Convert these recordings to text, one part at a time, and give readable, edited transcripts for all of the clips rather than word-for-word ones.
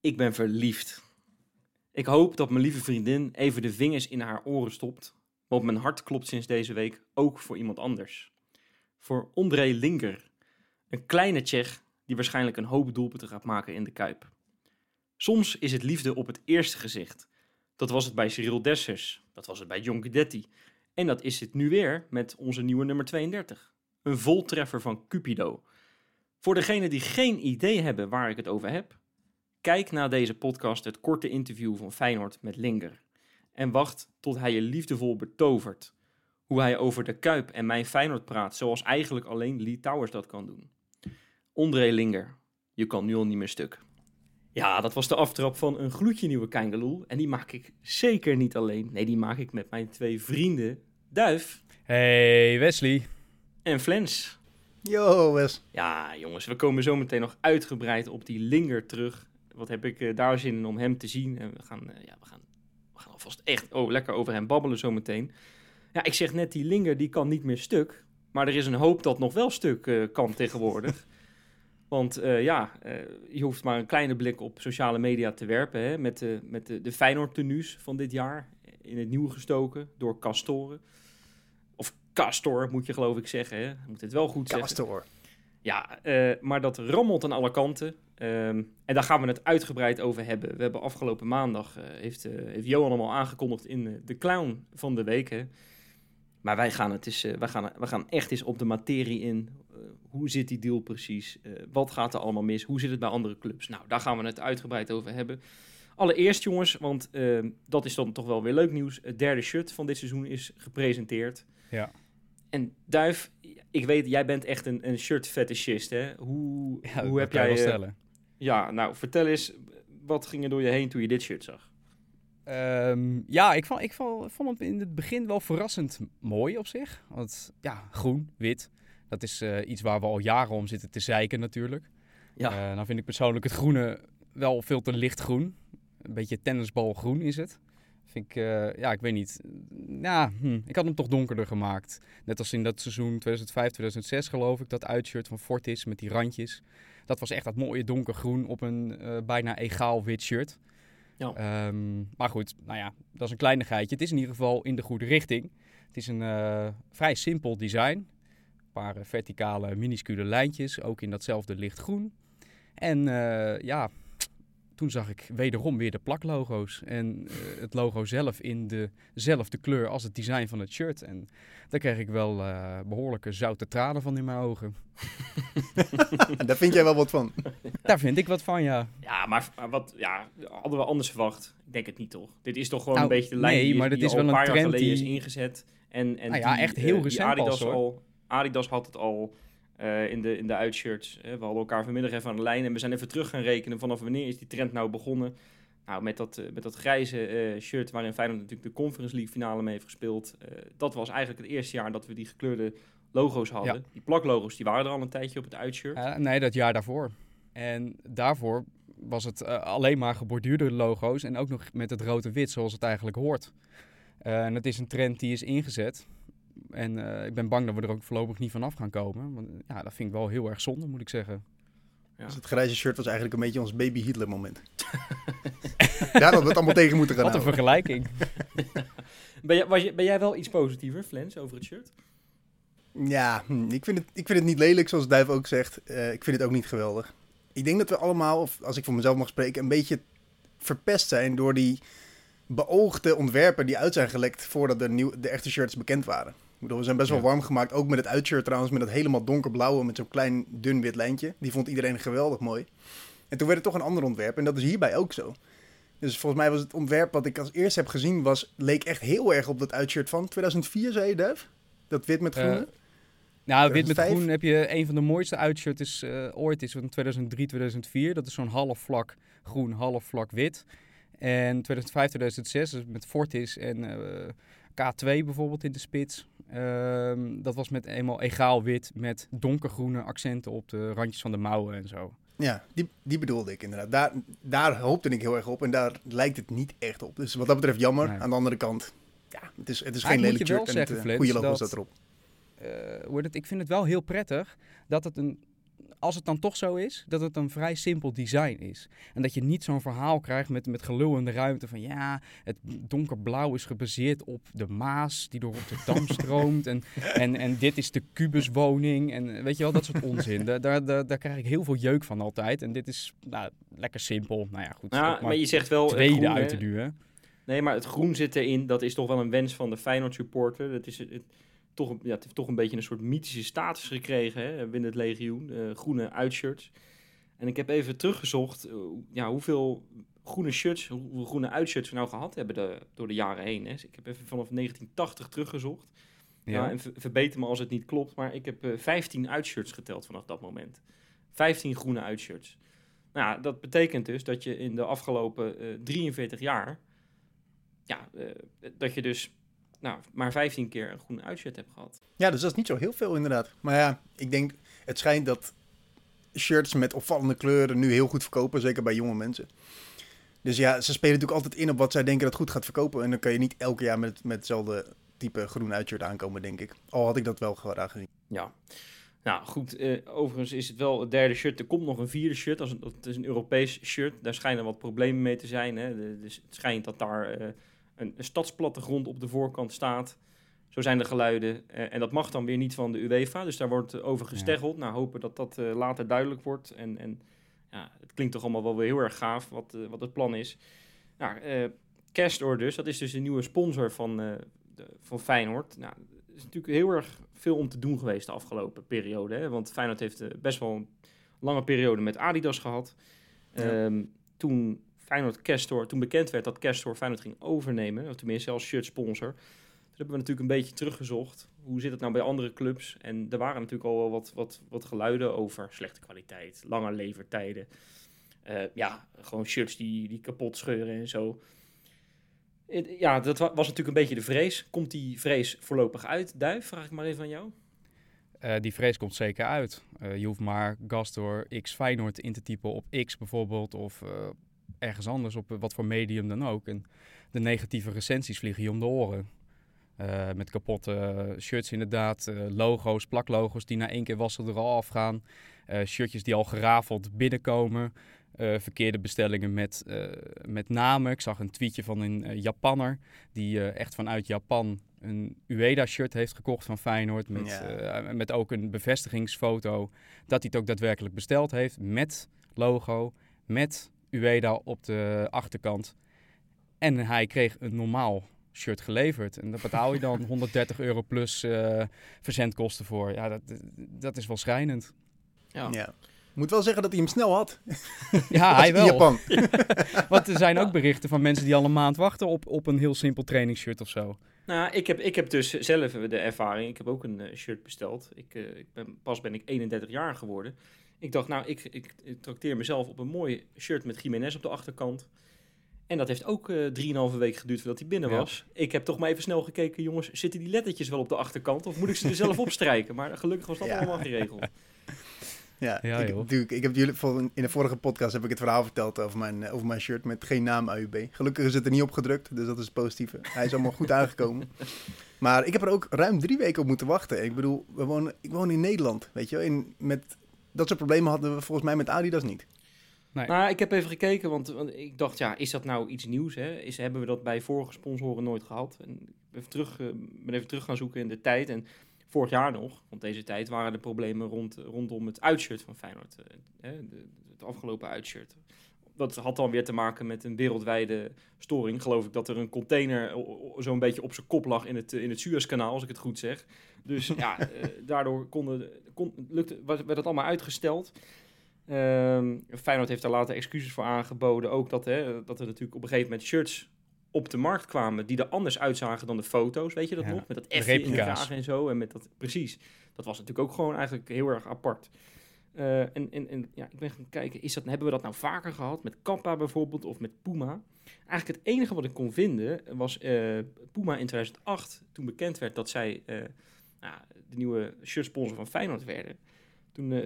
Ik ben verliefd. Ik hoop dat mijn lieve vriendin even de vingers in haar oren stopt, want mijn hart klopt sinds deze week ook voor iemand anders. Voor Ondřej Lingr, een kleine Tsjech die waarschijnlijk een hoop doelpunten gaat maken in de Kuip. Soms is het liefde op het eerste gezicht. Dat was het bij Cyril Dessers, dat was het bij John Guidetti en dat is het nu weer met onze nieuwe nummer 32. Een voltreffer van Cupido. Voor degenen die geen idee hebben waar ik het over heb, kijk na deze podcast het korte interview van Feyenoord met Lingr. En wacht tot hij je liefdevol betovert. Hoe hij over de Kuip en mijn Feyenoord praat, zoals eigenlijk alleen Lee Towers dat kan doen. Ondřej Lingr, je kan nu al niet meer stuk. Ja, dat was de aftrap van een gloedje nieuwe Kangeloel. En die maak ik zeker niet alleen. Nee, die maak ik met mijn twee vrienden, Duif. Hey Wesley. En Flens. Yo Wes. Ja jongens, we komen zo meteen nog uitgebreid op die Lingr terug. Wat heb ik daar zin in om hem te zien. En we gaan alvast echt lekker over hem babbelen zo meteen. Ja, ik zeg net, die Lingr die kan niet meer stuk. Maar er is een hoop dat nog wel stuk kan tegenwoordig. Want je hoeft maar een kleine blik op sociale media te werpen. Hè, met de Feyenoord-tenues van dit jaar. In het nieuw gestoken door Castore. Castore moet je geloof ik zeggen, hè? Moet het wel goed Castore. Zeggen. Ja, maar dat rammelt aan alle kanten. En daar gaan we het uitgebreid over hebben. We hebben afgelopen maandag, heeft Johan allemaal aangekondigd in de clown van de week. Hè? Maar wij gaan echt eens op de materie in. Hoe zit die deal precies? Wat gaat er allemaal mis? Hoe zit het bij andere clubs? Nou, daar gaan we het uitgebreid over hebben. Allereerst jongens, want dat is dan toch wel weer leuk nieuws. Het derde shirt van dit seizoen is gepresenteerd. Ja. En Duif, ik weet, jij bent echt een shirt-fetishist, hè? Hoe heb jij... vertel eens, wat ging er door je heen toen je dit shirt zag? Ik vond het in het begin wel verrassend mooi op zich. Want ja, groen, wit, dat is iets waar we al jaren om zitten te zeiken natuurlijk. Ja. Dan vind ik persoonlijk het groene wel veel te lichtgroen. Een beetje tennisbalgroen is het. Vind ik, ik weet niet. Ja, ik had hem toch donkerder gemaakt. Net als in dat seizoen 2005, 2006 geloof ik. Dat uitshirt van Fortis met die randjes. Dat was echt dat mooie donkergroen op een bijna egaal wit shirt. Ja. Maar goed, dat is een kleinigheidje. Het is in ieder geval in de goede richting. Het is een vrij simpel design. Een paar verticale, minuscule lijntjes. Ook in datzelfde lichtgroen. En toen zag ik wederom weer de plaklogo's en het logo zelf in dezelfde kleur als het design van het shirt. En daar kreeg ik wel behoorlijke zoute tranen van in mijn ogen. Daar vind jij wel wat van? Daar vind ik wat van, ja. Ja, maar wat hadden we anders verwacht? Ik denk het niet, toch? Dit is toch gewoon een beetje de lijn die al een paar jaar geleden is ingezet. Echt heel recent Adidas pas, hoor. Adidas had het al... in de uitshirts. We hadden elkaar vanmiddag even aan de lijn en we zijn even terug gaan rekenen vanaf wanneer is die trend nou begonnen. Nou, met dat grijze shirt waarin Feyenoord natuurlijk de Conference League finale mee heeft gespeeld. Dat was eigenlijk het eerste jaar dat we die gekleurde logo's hadden. Ja. Die plaklogo's die waren er al een tijdje op het uitshirt. Nee, dat jaar daarvoor. En daarvoor was het alleen maar geborduurde logo's en ook nog met het rood en wit zoals het eigenlijk hoort. En dat is een trend die is ingezet. En ik ben bang dat we er ook voorlopig niet vanaf gaan komen. Want dat vind ik wel heel erg zonde, moet ik zeggen. Ja. Dus het grijze shirt was eigenlijk een beetje ons baby Hitler moment. Daar hadden we het allemaal tegen moeten gaan Wat houden. Een vergelijking. Ben jij wel iets positiever, Flens, over het shirt? Ja, ik vind het niet lelijk, zoals Duif ook zegt. Ik vind het ook niet geweldig. Ik denk dat we allemaal, of als ik voor mezelf mag spreken, een beetje verpest zijn door die... beoogde ontwerpen die uit zijn gelekt voordat de echte shirts bekend waren. Ik bedoel, we zijn best wel warm gemaakt, ook met het uitshirt trouwens, met dat helemaal donkerblauwe, met zo'n klein dun wit lijntje. Die vond iedereen geweldig mooi. En toen werd het toch een ander ontwerp en dat is hierbij ook zo. Dus volgens mij was het ontwerp wat ik als eerst heb gezien, leek echt heel erg op dat uitshirt van 2004, zei je Duif? Dat wit met groene? Nou, wit met groen heb je een van de mooiste uitshirts ooit is van 2003, 2004. Dat is zo'n half vlak groen, half vlak wit. En 2005, 2006 dus met Fortis en K2 bijvoorbeeld in de spits. Dat was met eenmaal egaal wit met donkergroene accenten op de randjes van de mouwen en zo. Ja, die bedoelde ik inderdaad. Daar hoopte ik heel erg op en daar lijkt het niet echt op. Dus wat dat betreft jammer. Nee. Aan de andere kant, ja, het is geen lelijk shirt en zeggen, het goede logo staat erop. Ik vind het wel heel prettig dat het als het dan toch zo is, dat het een vrij simpel design is. En dat je niet zo'n verhaal krijgt met gelul de ruimte van ja, het donkerblauw is gebaseerd op de Maas die door op de Dam stroomt. en dit is de kubuswoning en weet je wel, dat soort onzin. Daar krijg ik heel veel jeuk van altijd. En dit is nou, lekker simpel. Nou ja, goed. Nou, maar je zegt wel tweede groen, uit te duwen. Nee, maar het groen zit erin. Dat is toch wel een wens van de Feyenoord supporter. Dat is het. Toch een beetje een soort mythische status gekregen hè, binnen het legioen. Groene uitshirts. En ik heb even teruggezocht hoeveel groene shirts, hoeveel groene uitshirts we nou gehad hebben door de jaren heen. Hè. Dus ik heb even vanaf 1980 teruggezocht. Ja. Nou, en verbeter me als het niet klopt, maar ik heb 15 uitshirts geteld vanaf dat moment. 15 groene uitshirts. Nou, dat betekent dus dat je in de afgelopen 43 jaar... dat je dus... Nou, maar 15 keer een groene uitshirt heb gehad. Ja, dus dat is niet zo heel veel inderdaad. Maar ja, ik denk, het schijnt dat shirts met opvallende kleuren nu heel goed verkopen, zeker bij jonge mensen. Dus ja, ze spelen natuurlijk altijd in op wat zij denken dat goed gaat verkopen. En dan kan je niet elke jaar met hetzelfde type groen uitshirt aankomen, denk ik. Al had ik dat wel graag gezien. Ja, nou goed. Overigens is het wel het derde shirt. Er komt nog een vierde shirt. Dat is een Europees shirt. Daar schijnen wat problemen mee te zijn. Hè. Dus het schijnt dat daar... Een stadsplattegrond op de voorkant staat. Zo zijn de geluiden. En dat mag dan weer niet van de UEFA. Dus daar wordt over gesteggeld. Ja. Nou, hopen dat dat later duidelijk wordt. En het klinkt toch allemaal wel weer heel erg gaaf wat het plan is. Nou, Castore dus. Dat is dus de nieuwe sponsor van Feyenoord. Nou, er is natuurlijk heel erg veel om te doen geweest de afgelopen periode. Hè? Want Feyenoord heeft best wel een lange periode met Adidas gehad. Ja. Toen bekend werd dat Castore Feyenoord ging overnemen, of tenminste als shirt sponsor, toen hebben we natuurlijk een beetje teruggezocht. Hoe zit het nou bij andere clubs? En er waren natuurlijk al wel wat geluiden over slechte kwaliteit, lange levertijden. Gewoon shirts die kapot scheuren en zo. Ja, dat was natuurlijk een beetje de vrees. Komt die vrees voorlopig uit? Duif, vraag ik maar even aan jou. Die vrees komt zeker uit. Je hoeft maar Castore X Feyenoord in te typen op X bijvoorbeeld, of... ergens anders, op wat voor medium dan ook. En de negatieve recensies vliegen je om de oren. Met kapotte shirts inderdaad. Logo's, plaklogos die na één keer wassen er al afgaan. Shirtjes die al gerafeld binnenkomen. Verkeerde bestellingen met namen. Ik zag een tweetje van een Japanner die echt vanuit Japan een Ueda shirt heeft gekocht van Feyenoord. Met ook een bevestigingsfoto dat hij het ook daadwerkelijk besteld heeft. Met logo, met... Ueda op de achterkant. En hij kreeg een normaal shirt geleverd. En daar betaal je dan €130 plus verzendkosten voor. Ja, dat is wel schrijnend. Ja. Moet wel zeggen dat hij hem snel had. Ja, hij wel. Japan. Want er zijn ook berichten van mensen die al een maand wachten op een heel simpel trainingsshirt of zo. Nou, ik heb dus zelf de ervaring. Ik heb ook een shirt besteld. Pas ben ik 31 jaar geworden. Ik dacht, nou, ik trakteer mezelf op een mooi shirt met Gimenez op de achterkant. En dat heeft ook 3,5 weken geduurd voordat hij binnen was. Ja. Ik heb toch maar even snel gekeken, jongens, zitten die lettertjes wel op de achterkant? Of moet ik ze er zelf opstrijken? Maar gelukkig was dat allemaal geregeld. Ik heb jullie in de vorige podcast heb ik het verhaal verteld over mijn shirt met geen naam AUB. Gelukkig is het er niet opgedrukt, dus dat is het positieve. Hij is allemaal goed aangekomen. Maar ik heb er ook ruim 3 weken op moeten wachten. Ik bedoel, ik woon in Nederland, weet je wel. Dat soort problemen hadden we volgens mij met Adidas niet. Nee. Nou, ik heb even gekeken, want ik dacht, is dat nou iets nieuws? Hè? Hebben we dat bij vorige sponsoren nooit gehad? En ik ben even terug gaan zoeken in de tijd. En vorig jaar nog, want deze tijd waren de problemen rondom het uitshirt van Feyenoord. Hè? Het afgelopen uitshirt. Dat had dan weer te maken met een wereldwijde storing. Geloof ik dat er een container zo'n beetje op zijn kop lag in het Suezkanaal, als ik het goed zeg. Dus daardoor werd dat allemaal uitgesteld. Feyenoord heeft daar later excuses voor aangeboden. Ook dat er natuurlijk op een gegeven moment shirts op de markt kwamen die er anders uitzagen dan de foto's. Weet je dat nog? Met dat F in de kraag en zo. En met dat, precies. Dat was natuurlijk ook gewoon eigenlijk heel erg apart. En ik ben gaan kijken, hebben we dat nou vaker gehad? Met Kappa bijvoorbeeld of met Puma? Eigenlijk het enige wat ik kon vinden was Puma in 2008. Toen bekend werd dat zij de nieuwe shirtsponsor van Feyenoord werden.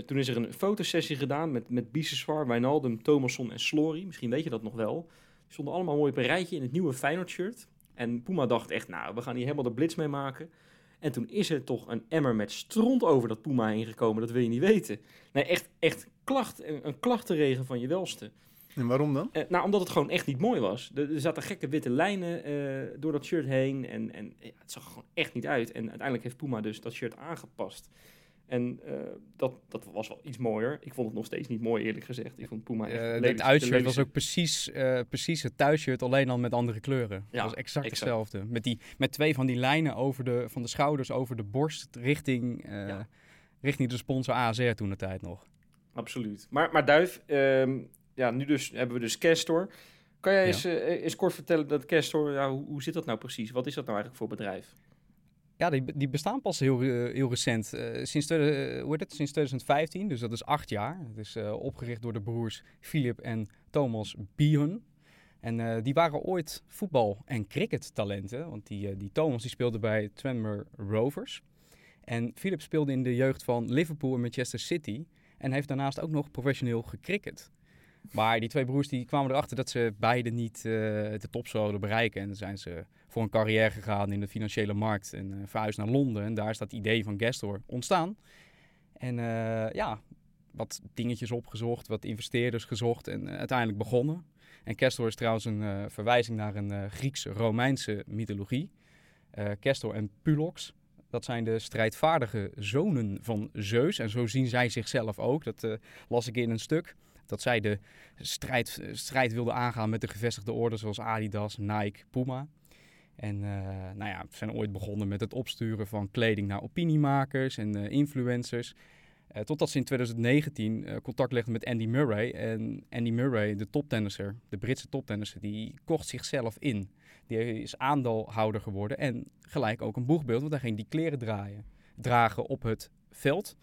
Toen is er een fotosessie gedaan met Biseswar, Wijnaldum, Thomasson en Slory. Misschien weet je dat nog wel. Die stonden allemaal mooi op een rijtje in het nieuwe Feyenoord-shirt. En Puma dacht echt, nou, we gaan hier helemaal de blitz mee maken. En toen is er toch een emmer met stront over dat Puma heen gekomen. Dat wil je niet weten. Nee, echt een klachtenregen van je welste. En waarom dan? Omdat het gewoon echt niet mooi was. Er zaten gekke witte lijnen door dat shirt heen. En het zag er gewoon echt niet uit. En uiteindelijk heeft Puma dus dat shirt aangepast. En dat was wel iets mooier. Ik vond het nog steeds niet mooi, eerlijk gezegd. Ik vond Puma echt lelijk. Het uitshirt was ook precies het thuisshirt, alleen dan met andere kleuren. Ja, dat was exact hetzelfde. Met twee van die lijnen van de schouders over de borst richting de sponsor ASR toen de tijd nog. Absoluut. Maar Duif, nu dus hebben we dus Castore. Kan jij eens kort vertellen dat Castore, hoe zit dat nou precies? Wat is dat nou eigenlijk voor bedrijf? Ja, die bestaan pas heel recent. Sinds 2015, dus dat is 8 jaar. Het is opgericht door de broers Philip en Thomas Bihun. En die waren ooit voetbal- en crickettalenten. Want die Thomas die speelde bij Twente Rovers. En Philip speelde in de jeugd van Liverpool en Manchester City. En heeft daarnaast ook nog professioneel gecricket. Maar die twee broers die kwamen erachter dat ze beide niet de top zouden bereiken. En dan zijn ze voor een carrière gegaan in de financiële markt en verhuisd naar Londen. En daar is dat idee van Castore ontstaan. En wat dingetjes opgezocht, wat investeerders gezocht en uiteindelijk begonnen. En Castore is trouwens een verwijzing naar een Grieks-Romeinse mythologie. Castore en Pulox, dat zijn de strijdvaardige zonen van Zeus. En zo zien zij zichzelf ook, dat las ik in een stuk. Dat zij de strijd wilden aangaan met de gevestigde orde zoals Adidas, Nike, Puma. En ze zijn ooit begonnen met het opsturen van kleding naar opiniemakers en influencers. Totdat ze in 2019 contact legden met Andy Murray. En Andy Murray, de Britse toptennisser, die kocht zichzelf in. Die is aandeelhouder geworden en gelijk ook een boegbeeld, want hij ging die kleren dragen op het veld.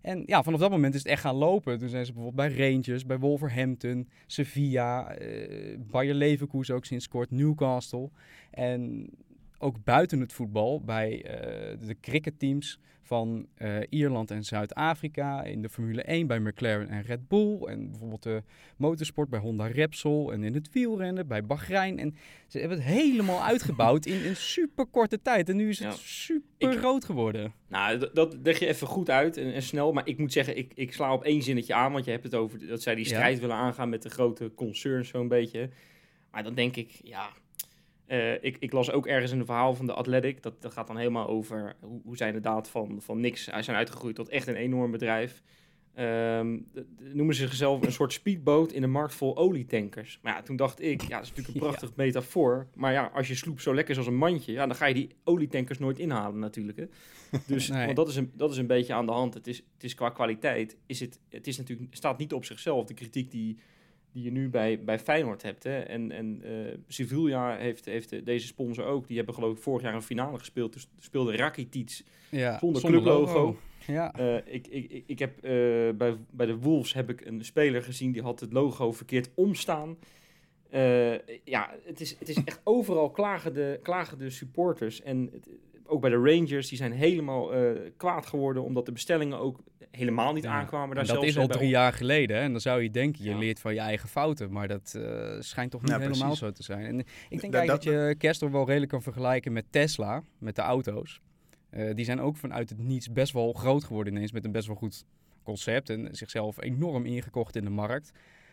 En vanaf dat moment is het echt gaan lopen. Toen zijn ze bijvoorbeeld bij Rangers, bij Wolverhampton, Sevilla, Bayer Leverkusen ook sinds kort, Newcastle. En ook buiten het voetbal, bij de cricketteams van Ierland en Zuid-Afrika. In de Formule 1 bij McLaren en Red Bull. En bijvoorbeeld de motorsport bij Honda Repsol. En in het wielrennen bij Bahrein. En ze hebben het helemaal uitgebouwd in een super korte tijd. En nu is het super rood geworden. Dat leg je even goed uit en snel. Maar ik moet zeggen, ik sla op één zinnetje aan. Want je hebt het over dat zij die strijd willen aangaan met de grote concerns zo'n beetje. Maar dan denk ik, ik las ook ergens in een verhaal van de Athletic. Dat gaat dan helemaal over hoe zij inderdaad van niks zijn uitgegroeid tot echt een enorm bedrijf. Noemen ze zichzelf een soort speedboot in een markt vol olietankers. Maar toen dacht ik, dat is natuurlijk een prachtig metafoor. Maar als je sloep zo lekker is als een mandje, dan ga je die olietankers nooit inhalen natuurlijk. Hè. Dus want dat is een beetje aan de hand. Het is qua kwaliteit, het is natuurlijk, staat niet op zichzelf. De kritiek die je nu bij Feyenoord hebt. Hè? En Sevilla heeft deze sponsor ook. Die hebben geloof ik vorig jaar een finale gespeeld. Dus speelde Rakitic zonder clublogo. Ja. Ik heb bij de Wolves heb ik een speler gezien die had het logo verkeerd omstaan. Het is echt overal klagende supporters. En ook bij de Rangers, die zijn helemaal kwaad geworden omdat de bestellingen ook helemaal niet aankwamen. Daar dat zelfs is al 3 jaar geleden. Hè? En dan zou je denken, je leert van je eigen fouten. Maar dat schijnt toch niet helemaal zo te zijn. En ik denk eigenlijk dat je Castore wel redelijk kan vergelijken met Tesla, met de auto's. Die zijn ook vanuit het niets best wel groot geworden ineens met een best wel goed concept. En zichzelf enorm ingekocht in de markt.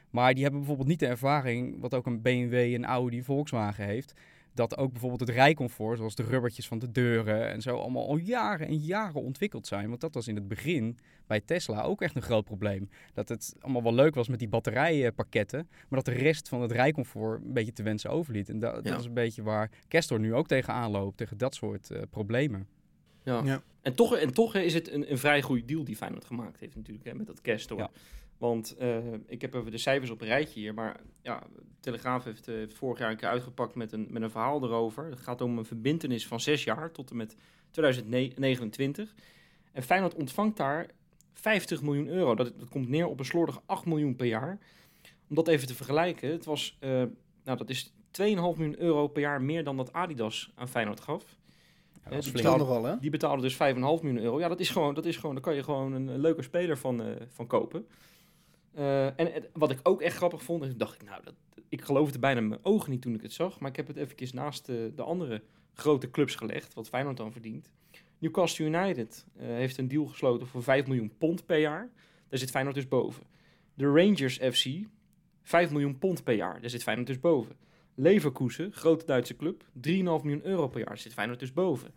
Maar die hebben bijvoorbeeld niet de ervaring, wat ook een BMW, een Audi, Volkswagen heeft, dat ook bijvoorbeeld het rijcomfort, zoals de rubbertjes van de deuren en zo, allemaal al jaren en jaren ontwikkeld zijn. Want dat was in het begin bij Tesla ook echt een groot probleem. Dat het allemaal wel leuk was met die batterijpakketten, maar dat de rest van het rijcomfort een beetje te wensen overliet. En dat is een beetje waar Castore nu ook tegenaan loopt, tegen dat soort problemen. Ja. Ja. En toch is het een vrij goede deal die Feyenoord gemaakt heeft natuurlijk, hè, met dat Castore. Ja. Want ik heb even de cijfers op een rijtje hier, maar ja, Telegraaf heeft vorig jaar een keer uitgepakt met een verhaal erover. Het gaat om een verbintenis van 6 jaar tot en met 2029. En Feyenoord ontvangt daar 50 miljoen euro. Dat komt neer op een slordige 8 miljoen per jaar. Om dat even te vergelijken, het was, dat is 2,5 miljoen euro per jaar meer dan dat Adidas aan Feyenoord gaf. Ja, die betaalde dus 5,5 miljoen euro. Ja, dat is gewoon, daar kan je gewoon een leuke speler van kopen. En wat ik ook echt grappig vond, is, dacht ik, ik geloofde bijna mijn ogen niet toen ik het zag. Maar ik heb het eventjes naast de andere grote clubs gelegd, wat Feyenoord dan verdient. Newcastle United heeft een deal gesloten voor 5 miljoen pond per jaar. Daar zit Feyenoord dus boven. De Rangers FC, 5 miljoen pond per jaar. Daar zit Feyenoord dus boven. Leverkusen, grote Duitse club, 3,5 miljoen euro per jaar. Zit Feyenoord dus boven.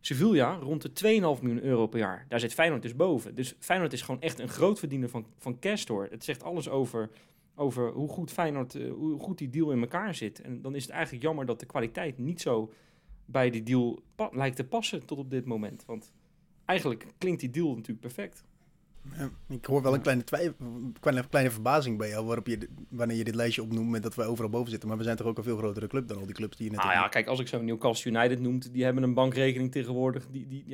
Sevilla, rond de 2,5 miljoen euro per jaar. Daar zit Feyenoord dus boven. Dus Feyenoord is gewoon echt een grootverdiener van Castore. Het zegt alles over hoe goed Feyenoord, hoe goed die deal in elkaar zit. En dan is het eigenlijk jammer dat de kwaliteit niet zo bij die deal lijkt te passen tot op dit moment. Want eigenlijk klinkt die deal natuurlijk perfect. Ja, ik hoor wel een kleine verbazing bij jou wanneer je dit lijstje opnoemt met dat wij overal boven zitten. Maar we zijn toch ook een veel grotere club dan al die clubs die je net hebt. Kijk, als ik zo Newcastle United noemt, die hebben een bankrekening tegenwoordig.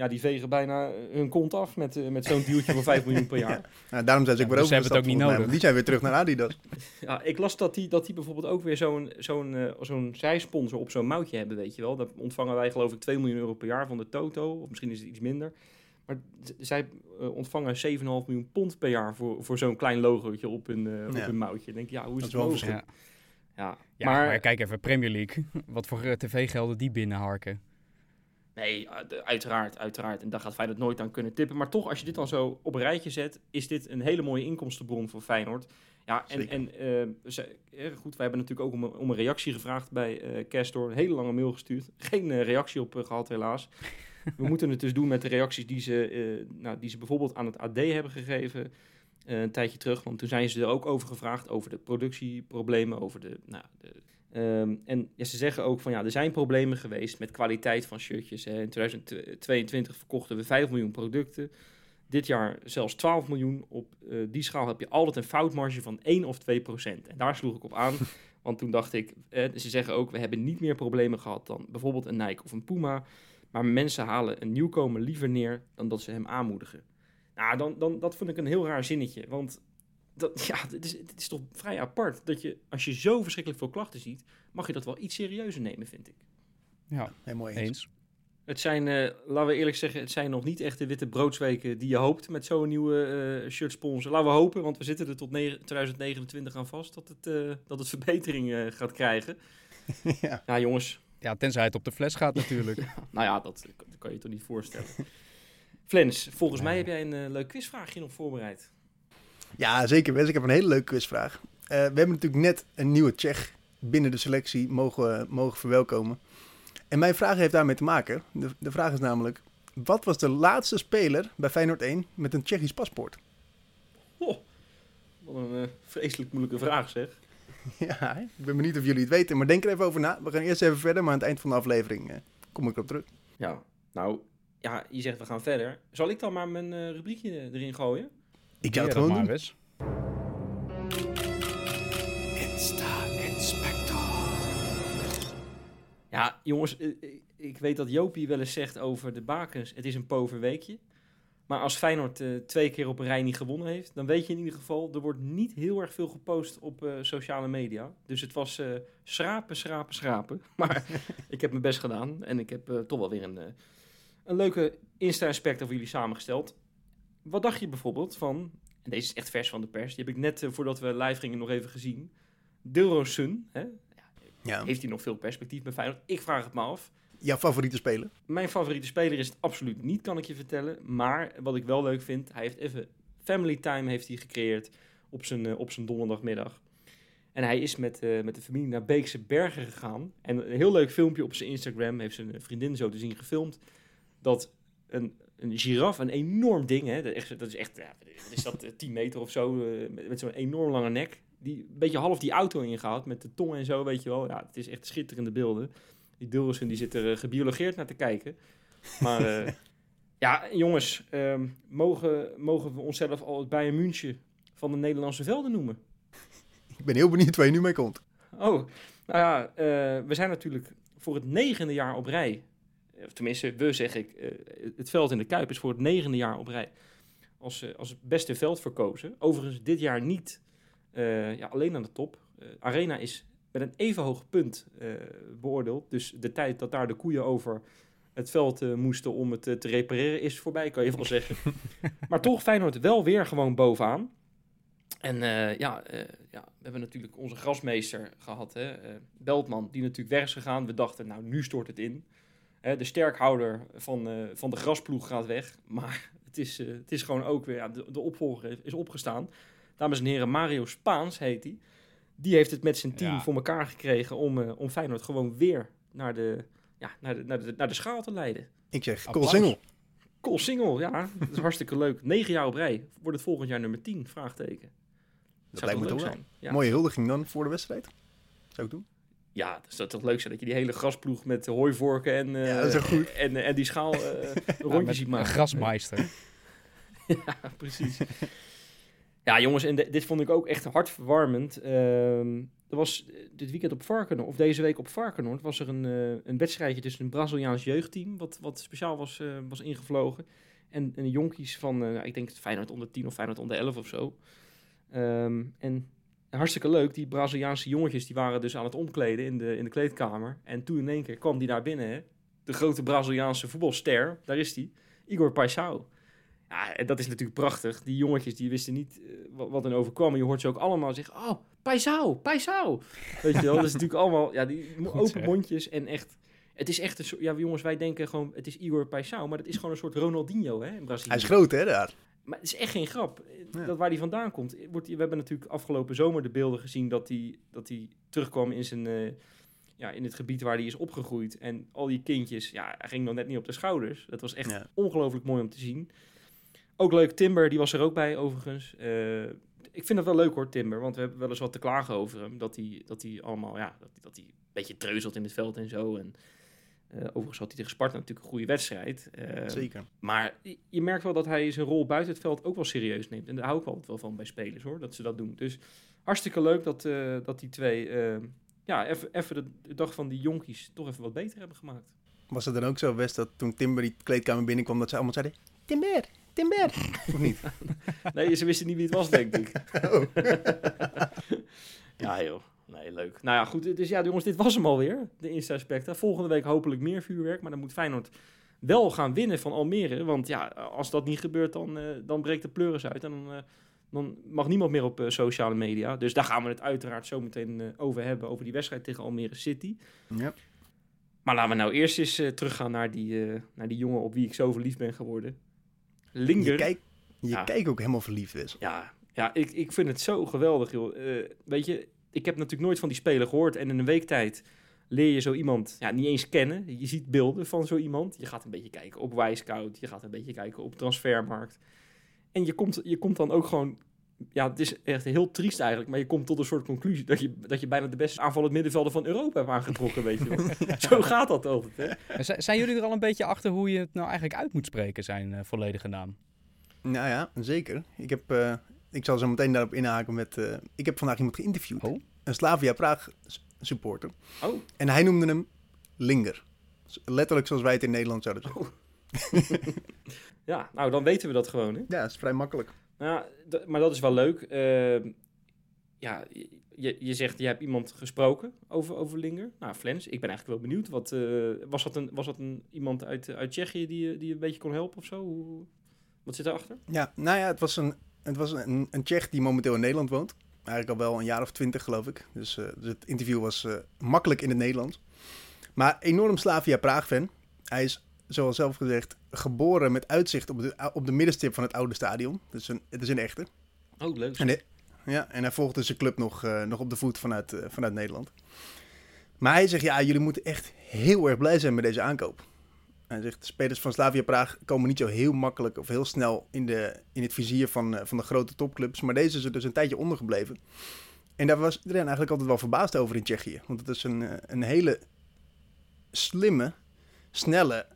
Die vegen bijna hun kont af met zo'n dealtje van 5 miljoen per jaar. Ja. Nou, daarom zijn ze ook weer over. Ze hebben het ook niet nodig. Die zijn weer terug naar Adidas. Ja, ik las dat die bijvoorbeeld ook weer zo'n zijsponsor op zo'n mouwtje hebben, weet je wel. Daar ontvangen wij geloof ik 2 miljoen euro per jaar van de Toto, of misschien is het iets minder. Maar zij ontvangen 7,5 miljoen pond per jaar voor zo'n klein logootje op hun mouwtje. Denk je, hoe is dat het mogelijk? Ja, maar kijk even, Premier League. Wat voor tv-gelden die binnenharken? Nee, uiteraard. En daar gaat Feyenoord nooit aan kunnen tippen. Maar toch, als je dit dan zo op een rijtje zet, is dit een hele mooie inkomstenbron voor Feyenoord. Ja, goed, wij hebben natuurlijk ook om een reactie gevraagd bij Castore. Een hele lange mail gestuurd. Geen reactie op gehad, helaas. We moeten het dus doen met de reacties die ze bijvoorbeeld aan het AD hebben gegeven een tijdje terug. Want toen zijn ze er ook over gevraagd, over de productieproblemen, over de... en ja, ze zeggen ook van ja, er zijn problemen geweest met kwaliteit van shirtjes. Hè. In 2022 verkochten we 5 miljoen producten. Dit jaar zelfs 12 miljoen. Op die schaal heb je altijd een foutmarge van 1% of 2%. En daar sloeg ik op aan, want toen dacht ik... ze zeggen ook, we hebben niet meer problemen gehad dan bijvoorbeeld een Nike of een Puma... Maar mensen halen een nieuwkomer liever neer dan dat ze hem aanmoedigen. Nou, dat vond ik een heel raar zinnetje. Want het is toch vrij apart dat je, als je zo verschrikkelijk veel klachten ziet, mag je dat wel iets serieuzer nemen, vind ik. Ja, helemaal eens. Het zijn, laten we eerlijk zeggen, het zijn nog niet echt de witte broodsweken die je hoopt met zo'n nieuwe shirtsponsor. Laten we hopen, want we zitten er tot 2029 aan vast dat het verbetering gaat krijgen. Ja, nou, jongens... Ja, tenzij het op de fles gaat natuurlijk. Ja, dat kan je toch niet voorstellen. Flens, volgens mij heb jij een leuk quizvraagje nog voorbereid. Ja, zeker Wes. Ik heb een hele leuke quizvraag. We hebben natuurlijk net een nieuwe Tsjech binnen de selectie mogen verwelkomen. En mijn vraag heeft daarmee te maken. De vraag is namelijk, wat was de laatste speler bij Feyenoord 1 met een Tsjechisch paspoort? Oh, wat een vreselijk moeilijke vraag zeg. Ja, ik ben benieuwd of jullie het weten, maar denk er even over na. We gaan eerst even verder, maar aan het eind van de aflevering kom ik erop terug. Ja, je zegt we gaan verder. Zal ik dan maar mijn rubriekje erin gooien? Ik zou het gewoon doen. Insta-inspector. Ja, jongens, ik weet dat Jopie wel eens zegt over de bakens, het is een poverweekje. Maar als Feyenoord 2 keer op een rij niet gewonnen heeft, dan weet je in ieder geval, er wordt niet heel erg veel gepost op sociale media. Dus het was schrapen. Maar ik heb mijn best gedaan en ik heb toch wel weer een leuke Insta-inspector voor jullie samengesteld. Wat dacht je bijvoorbeeld van, en deze is echt vers van de pers, die heb ik net voordat we live gingen nog even gezien. Dilrosun, hè? Ja. Heeft hij nog veel perspectief bij Feyenoord? Ik vraag het me af. Jouw favoriete speler? Mijn favoriete speler is het absoluut niet, kan ik je vertellen. Maar wat ik wel leuk vind, hij heeft even family time gecreëerd op zijn donderdagmiddag. En hij is met de familie naar Beekse Bergen gegaan. En een heel leuk filmpje op zijn Instagram heeft zijn vriendin zo te zien gefilmd. Dat een giraf, een enorm ding, hè, dat is echt 10 meter of zo, met zo'n enorm lange nek. Die een beetje half die auto ingehaald met de tong en zo, weet je wel. Ja, het is echt schitterende beelden. Die Dilrosun die zit er gebiologeerd naar te kijken. Maar Ja, jongens, mogen we onszelf al het Bayern München van de Nederlandse velden noemen? Ik ben heel benieuwd waar je nu mee komt. Oh, nou ja, we zijn natuurlijk voor het 9e jaar op rij. Of tenminste, we zeg ik, het veld in de Kuip is voor het 9e jaar op rij als het beste veld verkozen. Overigens dit jaar niet alleen aan de top. Arena is met een even hoog punt beoordeeld. Dus de tijd dat daar de koeien over het veld moesten om het te repareren is voorbij, kan je wel zeggen. Maar toch Feyenoord wel weer gewoon bovenaan. En we hebben natuurlijk onze grasmeester gehad, hè? Beltman, die natuurlijk weg is gegaan. We dachten, nou, nu stort het in. De sterkhouder van de grasploeg gaat weg. Maar het is gewoon ook weer, ja, de opvolger is opgestaan. Dames en heren, Mario Spaans heet hij. Die heeft het met zijn team voor elkaar gekregen om Feyenoord gewoon weer naar de schaal te leiden. Ik zeg, Koolsingel, ja. Dat is hartstikke leuk. 9 jaar op rij. Wordt het volgend jaar nummer 10? Vraagteken. Dat lijkt me toch wel. Ja. Mooie huldiging dan voor de wedstrijd. Zou ik doen. Ja, dus dat zou toch leuk zijn dat je die hele grasploeg met hooivorken en die schaal rondjes ziet maken. Een grasmeister. Ja, precies. Ja, jongens, en dit vond ik ook echt hartverwarmend. Er was dit weekend op Varkenoord, of deze week op Varkenoord, was er een wedstrijdje tussen een Braziliaans jeugdteam, wat speciaal was ingevlogen. En jonkies van, ik denk Feyenoord onder 10 of Feyenoord onder 11 of zo. En hartstikke leuk, die Braziliaanse jongetjes die waren dus aan het omkleden in de kleedkamer. En toen in één keer kwam die daar binnen, hè? De grote Braziliaanse voetbalster, daar is die, Igor Paixão. Ja, en dat is natuurlijk prachtig. Die jongetjes die wisten niet wat hen overkwam. En je hoort ze ook allemaal zeggen, oh, Paixão, Paixão. Weet je wel, dat is natuurlijk allemaal, ja, die open mondjes en echt. Het is echt een soort, ja, jongens, wij denken gewoon, het is Igor Paixão, maar dat is gewoon een soort Ronaldinho, hè, in Brazilië. Hij is groot, hè, daar. Maar het is echt geen grap, dat waar hij vandaan komt. We hebben natuurlijk afgelopen zomer de beelden gezien dat hij terugkwam in zijn, in het gebied waar hij is opgegroeid. En al die kindjes, ja, hij ging nog net niet op de schouders. Dat was echt ongelooflijk mooi om te zien. Ook leuk, Timber, die was er ook bij overigens. Ik vind dat wel leuk hoor, Timber, want we hebben wel eens wat te klagen over hem. Dat hij allemaal, ja, dat hij een beetje treuzelt in het veld en zo. En overigens had hij tegen Sparta natuurlijk een goede wedstrijd. Zeker. Maar je merkt wel dat hij zijn rol buiten het veld ook wel serieus neemt. En daar hou ik altijd wel van bij spelers hoor, dat ze dat doen. Dus hartstikke leuk dat die twee even de dag van die jonkies toch even wat beter hebben gemaakt. Was het dan ook zo, West, dat toen Timber die kleedkamer binnenkwam, dat ze allemaal zeiden, Timber! Of niet? Nee, ze wisten niet wie het was, denk ik. Oh. Ja, joh. Nee, leuk. Nou ja, goed. Dus ja, jongens, dit was hem alweer. De Insta-Specta. Volgende week hopelijk meer vuurwerk. Maar dan moet Feyenoord wel gaan winnen van Almere. Want ja, als dat niet gebeurt, dan breekt de pleuris uit. En dan mag niemand meer op sociale media. Dus daar gaan we het uiteraard zo meteen over hebben. Over die wedstrijd tegen Almere City. Ja. Maar laten we nou eerst eens teruggaan naar die jongen op wie ik zo verliefd ben geworden. Lingr. Je kijkt ook helemaal verliefd is. Ja, ik vind het zo geweldig, joh. Weet je, ik heb natuurlijk nooit van die speler gehoord. En in een week tijd leer je zo iemand niet eens kennen. Je ziet beelden van zo iemand. Je gaat een beetje kijken op Wisecout. Je gaat een beetje kijken op Transfermarkt. En je komt dan ook gewoon... Ja, het is echt heel triest eigenlijk. Maar je komt tot een soort conclusie dat je bijna de beste aanvallend middenvelder van Europa hebt aangetrokken. Weet je wel. Zo gaat dat altijd. Hè? Zijn jullie er al een beetje achter hoe je het nou eigenlijk uit moet spreken, zijn volledige naam? Nou ja, zeker. Ik zal zo meteen daarop inhaken met... ik heb vandaag iemand geïnterviewd. Oh? Een Slavia Praag supporter. Oh. En hij noemde hem Lingr. Letterlijk zoals wij het in Nederland zouden zeggen. Oh. Ja, nou dan weten we dat gewoon. Hè? Ja, dat is vrij makkelijk. Nou, maar dat is wel leuk. Je zegt, je hebt iemand gesproken over Lingr. Nou, Flens, ik ben eigenlijk wel benieuwd. Wat, was dat iemand uit Tsjechië die een beetje kon helpen of zo? Wat zit daarachter? Ja, nou ja, het was een Tsjech die momenteel in Nederland woont. Eigenlijk al wel een jaar of 20, geloof ik. Dus het interview was makkelijk in het Nederlands. Maar enorm Slavia Praag-fan. Hij is... Zoals zelf gezegd, geboren met uitzicht op de middenstip van het oude stadion. Dus het is een echte. Oh, leuk. En hij volgt dus zijn club nog op de voet vanuit Nederland. Maar hij zegt, ja, jullie moeten echt heel erg blij zijn met deze aankoop. Hij zegt, de spelers van Slavia Praag komen niet zo heel makkelijk of heel snel in het vizier van de grote topclubs. Maar deze is er dus een tijdje ondergebleven. En daar was iedereen eigenlijk altijd wel verbaasd over in Tsjechië. Want het is een hele slimme, snelle...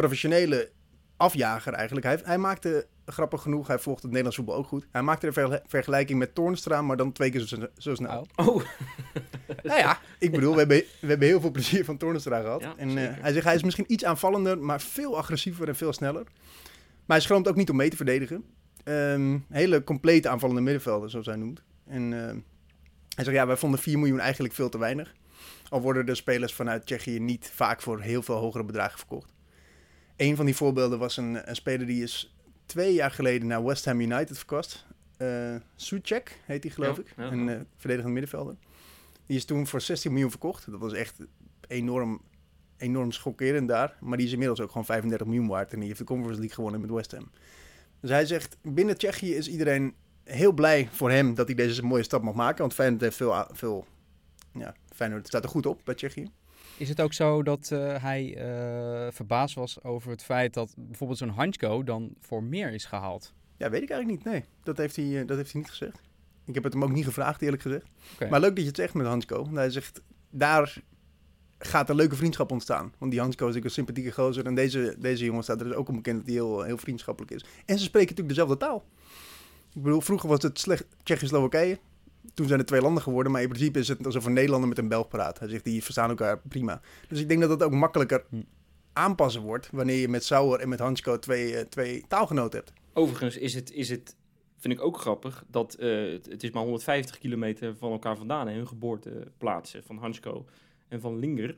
professionele afjager eigenlijk. Hij maakte, grappig genoeg, hij volgt het Nederlands voetbal ook goed. Hij maakte een vergelijking met Toornstra, maar dan 2 keer zo snel. Oh. Nou ja, ik bedoel, we hebben heel veel plezier van Toornstra gehad. Ja, en hij zegt, hij is misschien iets aanvallender, maar veel agressiever en veel sneller. Maar hij schroomt ook niet om mee te verdedigen. Hele complete aanvallende middenvelder, zoals hij noemt. En hij zegt, ja, wij vonden 4 miljoen eigenlijk veel te weinig. Al worden de spelers vanuit Tsjechië niet vaak voor heel veel hogere bedragen verkocht. Een van die voorbeelden was een speler die is 2 jaar geleden naar West Ham United verkocht. Souček heet hij, geloof ik. Ja. Een verdedigend middenvelder. Die is toen voor 16 miljoen verkocht. Dat was echt enorm schokkerend daar. Maar die is inmiddels ook gewoon 35 miljoen waard. En die heeft de Conference League gewonnen met West Ham. Dus hij zegt, binnen Tsjechië is iedereen heel blij voor hem dat hij deze mooie stap mag maken. Want Feyenoord heeft veel ja, Feyenoord staat er goed op bij Tsjechië. Is het ook zo dat hij verbaasd was over het feit dat bijvoorbeeld zo'n Hansko dan voor meer is gehaald? Ja, weet ik eigenlijk niet. Nee, dat heeft hij niet gezegd. Ik heb het hem ook niet gevraagd, eerlijk gezegd. Okay. Maar leuk dat je het zegt met Hansko. Hij zegt, daar gaat een leuke vriendschap ontstaan. Want die Hansko is natuurlijk een sympathieke gozer. En deze jongen staat er dus ook om bekend dat hij heel, heel vriendschappelijk is. En ze spreken natuurlijk dezelfde taal. Ik bedoel, vroeger was het slecht Tsjechië-Slowakije. Toen zijn het 2 landen geworden, maar in principe is het alsof een Nederlander met een Belg praat. Hij zegt, die verstaan elkaar prima. Dus ik denk dat dat ook makkelijker aanpassen wordt wanneer je met Sauer en met Hansko twee taalgenoten hebt. Overigens is het vind ik ook grappig, dat het is maar 150 kilometer van elkaar vandaan, hè, hun geboorteplaatsen van Hansko en van Lingr.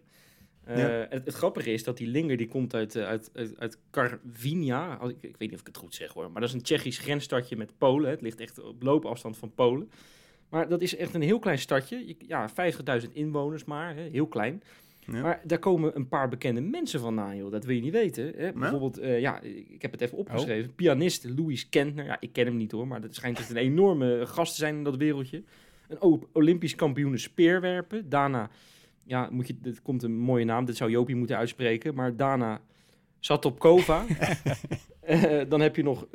Ja. Het grappige is dat die Lingr, die komt uit Karvinia. Ik weet niet of ik het goed zeg hoor, maar dat is een Tsjechisch grensstadje met Polen. Het ligt echt op loopafstand van Polen. Maar dat is echt een heel klein stadje. Ja, 50.000 inwoners maar. Heel klein. Ja. Maar daar komen een paar bekende mensen vandaan, joh. Dat wil je niet weten. Hè? Ja. Bijvoorbeeld, ik heb het even opgeschreven. Oh. Pianist Louis Kentner. Ja, ik ken hem niet hoor. Maar dat schijnt echt een enorme gast te zijn in dat wereldje. Een Olympisch kampioene speerwerpen. Daarna, ja, dit komt een mooie naam. Dit zou Jopie moeten uitspreken. Maar daarna Zatopkova. Dan heb je nog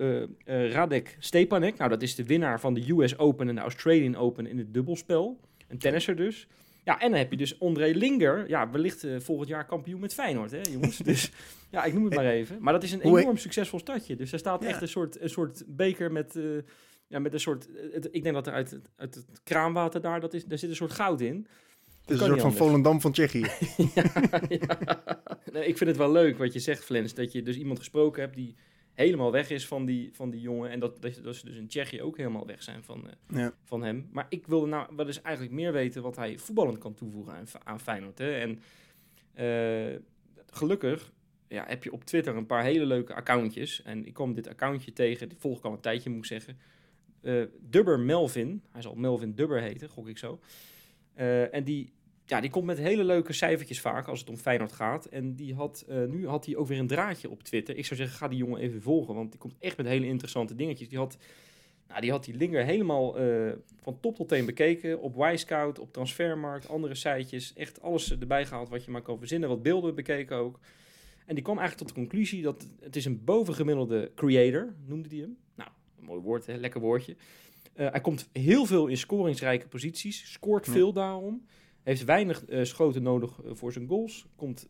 Radek Stepanek. Nou, dat is de winnaar van de US Open en de Australian Open in het dubbelspel. Een tennisser dus. Ja, en dan heb je dus Ondřej Lingr. Ja, wellicht volgend jaar kampioen met Feyenoord, hè jongens. Dus ja, ik noem het maar even. Maar dat is een enorm succesvol stadje. Dus daar staat echt een soort beker met... met een soort... ik denk dat er uit het kraanwater daar zit een soort goud in. Het is een soort van Volendam van Tsjechië. Ja. Nee, ik vind het wel leuk wat je zegt, Flens. Dat je dus iemand gesproken hebt die helemaal weg is van die jongen. En dat ze dus in Tsjechië ook helemaal weg zijn van hem. Maar ik wilde nou wel eens eigenlijk meer weten wat hij voetballend kan toevoegen aan Feyenoord. Hè? En gelukkig heb je op Twitter een paar hele leuke accountjes. En ik kwam dit accountje tegen, die volg ik al een tijdje, moet ik zeggen. Dubber Melvin, hij zal Melvin Dubber heten, gok ik zo. En die komt met hele leuke cijfertjes vaak als het om Feyenoord gaat. En die had nu ook weer een draadje op Twitter. Ik zou zeggen, ga die jongen even volgen, want die komt echt met hele interessante dingetjes. Die had die Lingr helemaal van top tot teen bekeken. Op Wisecout, op Transfermarkt, andere sitejes. Echt alles erbij gehaald wat je maar kan verzinnen. Wat beelden bekeken ook. En die kwam eigenlijk tot de conclusie dat het is een bovengemiddelde creator, noemde die hem. Nou, een mooi woord, hè? Lekker woordje. Hij komt heel veel in scoringsrijke posities, scoort veel daarom, heeft weinig schoten nodig voor zijn goals, komt,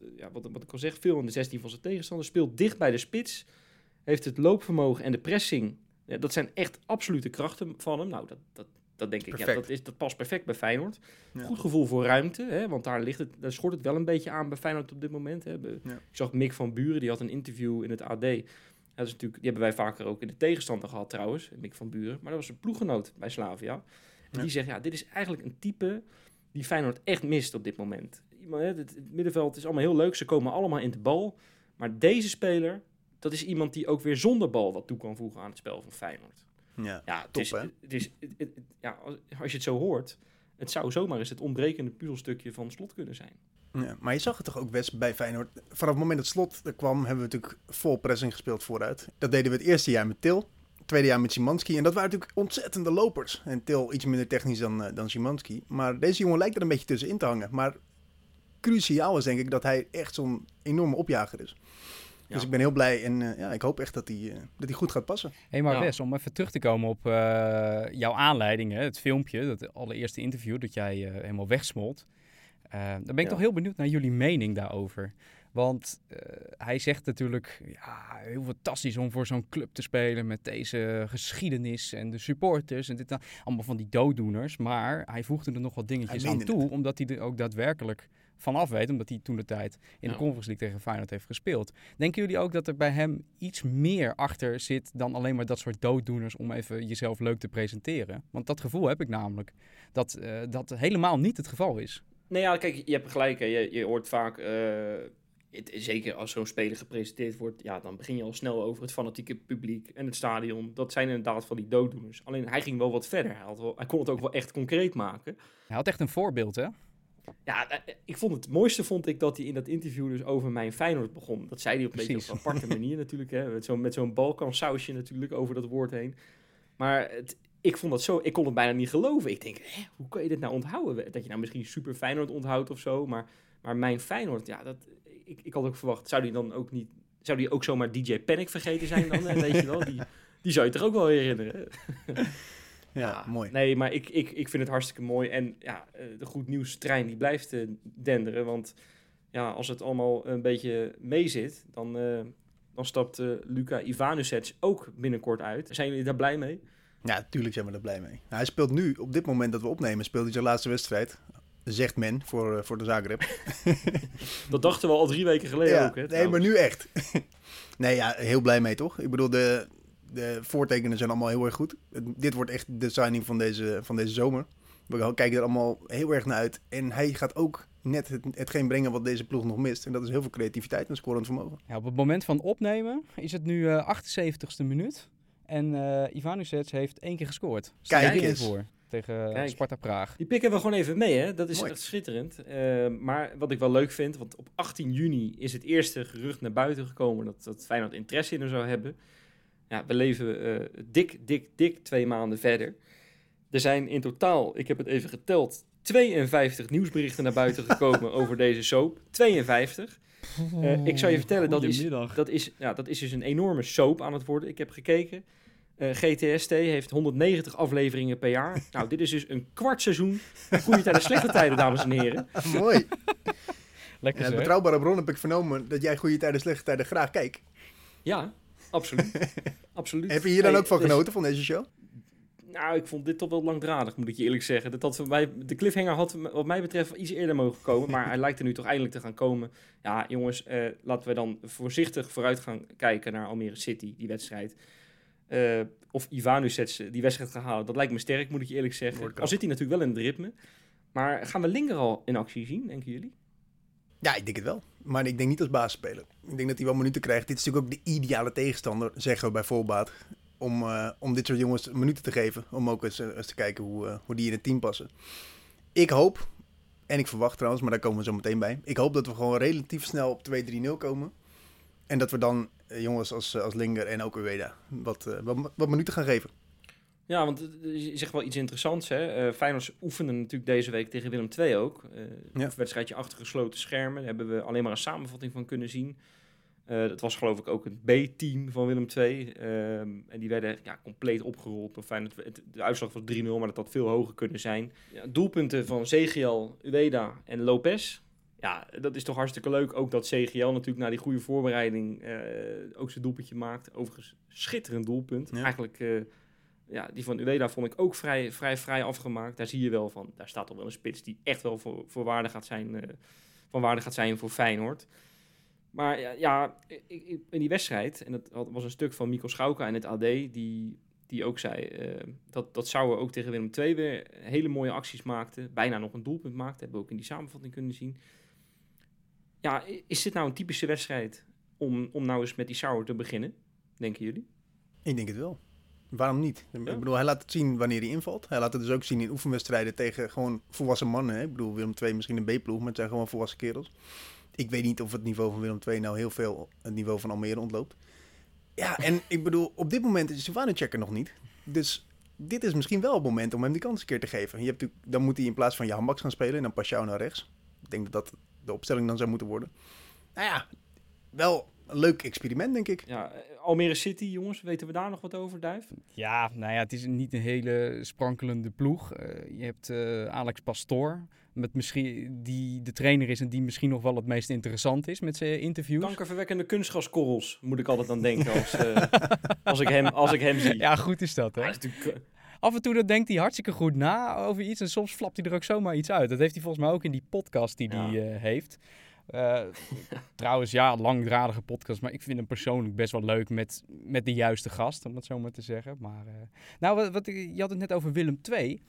wat ik al zeg, veel in de 16 van zijn tegenstander, speelt dicht bij de spits, heeft het loopvermogen en de pressing, dat zijn echt absolute krachten van hem. Nou, dat denk ik, dat past perfect bij Feyenoord. Ja. Goed gevoel voor ruimte, hè, want daar schort het wel een beetje aan bij Feyenoord op dit moment. Hè. Ik zag Mick van Buren, die had een interview in het AD... Dat is natuurlijk, die hebben wij vaker ook in de tegenstander gehad trouwens, Mick van Buren. Maar dat was een ploeggenoot bij Slavia. En die zegt, dit is eigenlijk een type die Feyenoord echt mist op dit moment. Het middenveld is allemaal heel leuk, ze komen allemaal in de bal. Maar deze speler, dat is iemand die ook weer zonder bal wat toe kan voegen aan het spel van Feyenoord. Als je het zo hoort, het zou zomaar eens het ontbrekende puzzelstukje van Slot kunnen zijn. Ja, maar je zag het toch ook best bij Feyenoord. Vanaf het moment dat Slot er kwam, hebben we natuurlijk vol pressing gespeeld vooruit. Dat deden we het eerste jaar met Til, het tweede jaar met Szymanski. En dat waren natuurlijk ontzettende lopers. En Til iets minder technisch dan Szymanski. Maar deze jongen lijkt er een beetje tussenin te hangen. Maar cruciaal is denk ik dat hij echt zo'n enorme opjager is. Ja. Dus ik ben heel blij en ik hoop echt dat hij goed gaat passen. Hey, maar Wes, om even terug te komen op jouw aanleiding, hè, het filmpje, dat allereerste interview dat jij helemaal wegsmolt. Dan ben ik toch heel benieuwd naar jullie mening daarover. Want hij zegt natuurlijk, ja, heel fantastisch om voor zo'n club te spelen met deze geschiedenis en de supporters en dit en allemaal van die dooddoeners. Maar hij voegde er nog wat dingetjes aan toe, omdat hij er ook daadwerkelijk vanaf weet, omdat hij toen de tijd in de Conference League tegen Feyenoord heeft gespeeld. Denken jullie ook dat er bij hem iets meer achter zit dan alleen maar dat soort dooddoeners om even jezelf leuk te presenteren? Want dat gevoel heb ik namelijk, dat dat helemaal niet het geval is. Nee, ja, kijk, je hebt gelijk. Hè. Je hoort vaak, zeker als zo'n speler gepresenteerd wordt, ja, dan begin je al snel over het fanatieke publiek en het stadion. Dat zijn inderdaad van die dooddoeners. Alleen hij ging wel wat verder. Hij kon het ook wel echt concreet maken. Hij had echt een voorbeeld, hè? Ja, het mooiste vond ik dat hij in dat interview dus over mijn Feyenoord begon. Dat zei hij op een beetje op een aparte manier natuurlijk, hè? Met zo'n balkansausje natuurlijk over dat woord heen. Maar ik vond dat zo, ik kon het bijna niet geloven. Ik denk, hoe kan je dit nou onthouden? Dat je nou misschien super Feyenoord onthoudt of zo, maar mijn Feyenoord, ja, ik had ook verwacht, zou die ook zomaar DJ Panic vergeten zijn dan? En weet je wel, die zou je toch ook wel herinneren? Ja, mooi. Nee, maar ik vind het hartstikke mooi. En ja, de goed nieuwstrein die blijft denderen. Want ja, als het allemaal een beetje mee zit, dan stapt Luka Ivanušec ook binnenkort uit. Zijn jullie daar blij mee? Ja, natuurlijk zijn we daar blij mee. Nou, hij speelt nu, op dit moment dat we opnemen, speelt hij zijn laatste wedstrijd. Zegt men, voor de Zagreb. Dat dachten we al 3 weken geleden ook. Hè, nee, maar nu echt. Nee, ja, heel blij mee toch? Ik bedoel, de voortekenen zijn allemaal heel erg goed. Dit wordt echt de signing van deze zomer. We kijken er allemaal heel erg naar uit. En hij gaat ook net hetgeen brengen wat deze ploeg nog mist. En dat is heel veel creativiteit en scorend vermogen. Ja, op het moment van opnemen is het nu 78ste minuut. En Ivanušec heeft 1 keer gescoord. Kijk eens. Tegen Sparta Praag. Die pikken we gewoon even mee, hè? Dat is mooi. Echt schitterend. Maar wat ik wel leuk vind, want op 18 juni is het eerste gerucht naar buiten gekomen dat Feyenoord interesse in hem zou hebben. Ja, we leven dik 2 maanden verder. Er zijn in totaal, ik heb het even geteld, 52 nieuwsberichten naar buiten gekomen over deze soap. 52. Ik zou je vertellen, dat is dus een enorme soap aan het worden. Ik heb gekeken. GTST heeft 190 afleveringen per jaar. Nou, dit is dus een kwart seizoen. Goede tijden, slechte tijden, dames en heren. Mooi. Lekker zo. Betrouwbare bron heb ik vernomen dat jij goede tijden, slechte tijden graag kijkt. Ja, absoluut. Absoluut. Heb je hier dan ook van genoten, van deze show? Nou, ik vond dit toch wel langdradig, moet ik je eerlijk zeggen. De cliffhanger had wat mij betreft iets eerder mogen komen, maar hij lijkt er nu toch eindelijk te gaan komen. Ja, jongens, laten we dan voorzichtig vooruit gaan kijken naar Almere City, die wedstrijd. Of Ivanušec die wedstrijd gaan halen, dat lijkt me sterk, moet ik je eerlijk zeggen. Al zit hij natuurlijk wel in het ritme. Maar gaan we Lingr al in actie zien, denken jullie? Ja, ik denk het wel. Maar ik denk niet als basisspeler. Ik denk dat hij wel minuten krijgt. Dit is natuurlijk ook de ideale tegenstander, zeggen we bij voorbaat. Om dit soort jongens minuten te geven. Om ook eens te kijken hoe die in het team passen. Ik hoop, en ik verwacht trouwens, maar daar komen we zo meteen bij. Ik hoop dat we gewoon relatief snel op 2-3-0 komen. En dat we dan jongens als Lingr en ook Ueda wat minuten gaan geven. Ja, want je zegt wel iets interessants. Hè? Feyenoord oefende natuurlijk deze week tegen Willem II ook. Een wedstrijdje achter gesloten schermen. Daar hebben we alleen maar een samenvatting van kunnen zien. Dat was geloof ik ook een B-team van Willem II. En die werden compleet opgerold. De uitslag was 3-0, maar dat had veel hoger kunnen zijn. Ja, doelpunten van Segiel, Ueda en Lopez. Ja, dat is toch hartstikke leuk. Ook dat Segiel natuurlijk na die goede voorbereiding ook zijn doelpuntje maakt. Overigens, schitterend doelpunt. Ja. Eigenlijk, die van Ueda vond ik ook vrij afgemaakt. Daar zie je wel van, daar staat al wel een spits die echt wel van waarde gaat zijn voor Feyenoord. Maar ja, in die wedstrijd, en dat was een stuk van Mikkel Schauka in het AD, die ook zei dat Sauer ook tegen Willem II weer hele mooie acties maakte. Bijna nog een doelpunt maakte, hebben we ook in die samenvatting kunnen zien. Ja, is dit nou een typische wedstrijd om nou eens met die Sauer te beginnen, denken jullie? Ik denk het wel. Waarom niet? Ja. Ik bedoel, hij laat het zien wanneer hij invalt. Hij laat het dus ook zien in oefenwedstrijden tegen gewoon volwassen mannen. Hè? Ik bedoel, Willem II misschien een B-ploeg, maar het zijn gewoon volwassen kerels. Ik weet niet of het niveau van Willem II nou heel veel het niveau van Almere ontloopt. Ja, en ik bedoel, op dit moment is Ivanušec er nog niet. Dus dit is misschien wel het moment om hem die kans een keer te geven. Dan moet hij in plaats van Jan Baks gaan spelen en dan Paixão naar rechts. Ik denk dat de opstelling dan zou moeten worden. Nou ja, wel een leuk experiment, denk ik. Ja, Almere City, jongens, weten we daar nog wat over, Duif? Ja, nou ja, het is niet een hele sprankelende ploeg. Je hebt Alex Pastoor, met misschien, die de trainer is en die misschien nog wel het meest interessant is met zijn interviews. Kankerverwekkende kunstgaskorrels, moet ik altijd aan denken als ik hem zie. Ja, goed is dat, hè? Ah, af en toe dat denkt hij hartstikke goed na over iets en soms flapt hij er ook zomaar iets uit. Dat heeft hij volgens mij ook in die podcast die hij heeft. Trouwens, ja, langdradige podcast, maar ik vind hem persoonlijk best wel leuk met de juiste gast, om het zo maar te zeggen. Maar, je had het net over Willem II.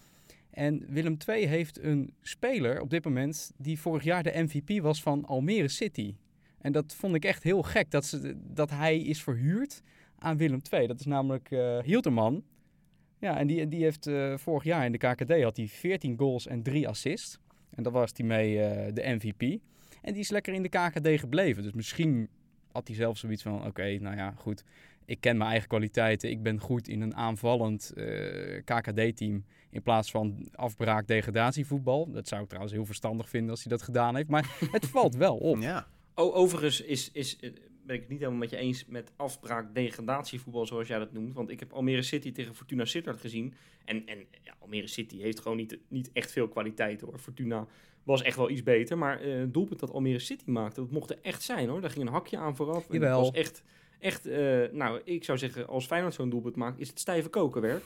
En Willem II heeft een speler op dit moment die vorig jaar de MVP was van Almere City. En dat vond ik echt heel gek, dat hij is verhuurd aan Willem II. Dat is namelijk Hilterman. Ja, en die heeft vorig jaar in de KKD had hij 14 goals en 3 assists. En daar was hij mee de MVP. En die is lekker in de KKD gebleven. Dus misschien had hij zelf zoiets van, oké, nou ja, goed. Ik ken mijn eigen kwaliteiten. Ik ben goed in een aanvallend KKD-team in plaats van afbraak-degradatievoetbal. Dat zou ik trouwens heel verstandig vinden als hij dat gedaan heeft. Maar het valt wel op. Ja. Overigens ben ik het niet helemaal met je eens met afbraak-degradatievoetbal, zoals jij dat noemt. Want ik heb Almere City tegen Fortuna Sittard gezien. En Almere City heeft gewoon niet echt veel kwaliteit, hoor. Fortuna was echt wel iets beter. Maar het doelpunt dat Almere City maakte, dat mocht er echt zijn, hoor. Daar ging een hakje aan vooraf. En dat was echt, ik zou zeggen, als Feyenoord zo'n doelpunt maakt, is het stijve kokenwerk.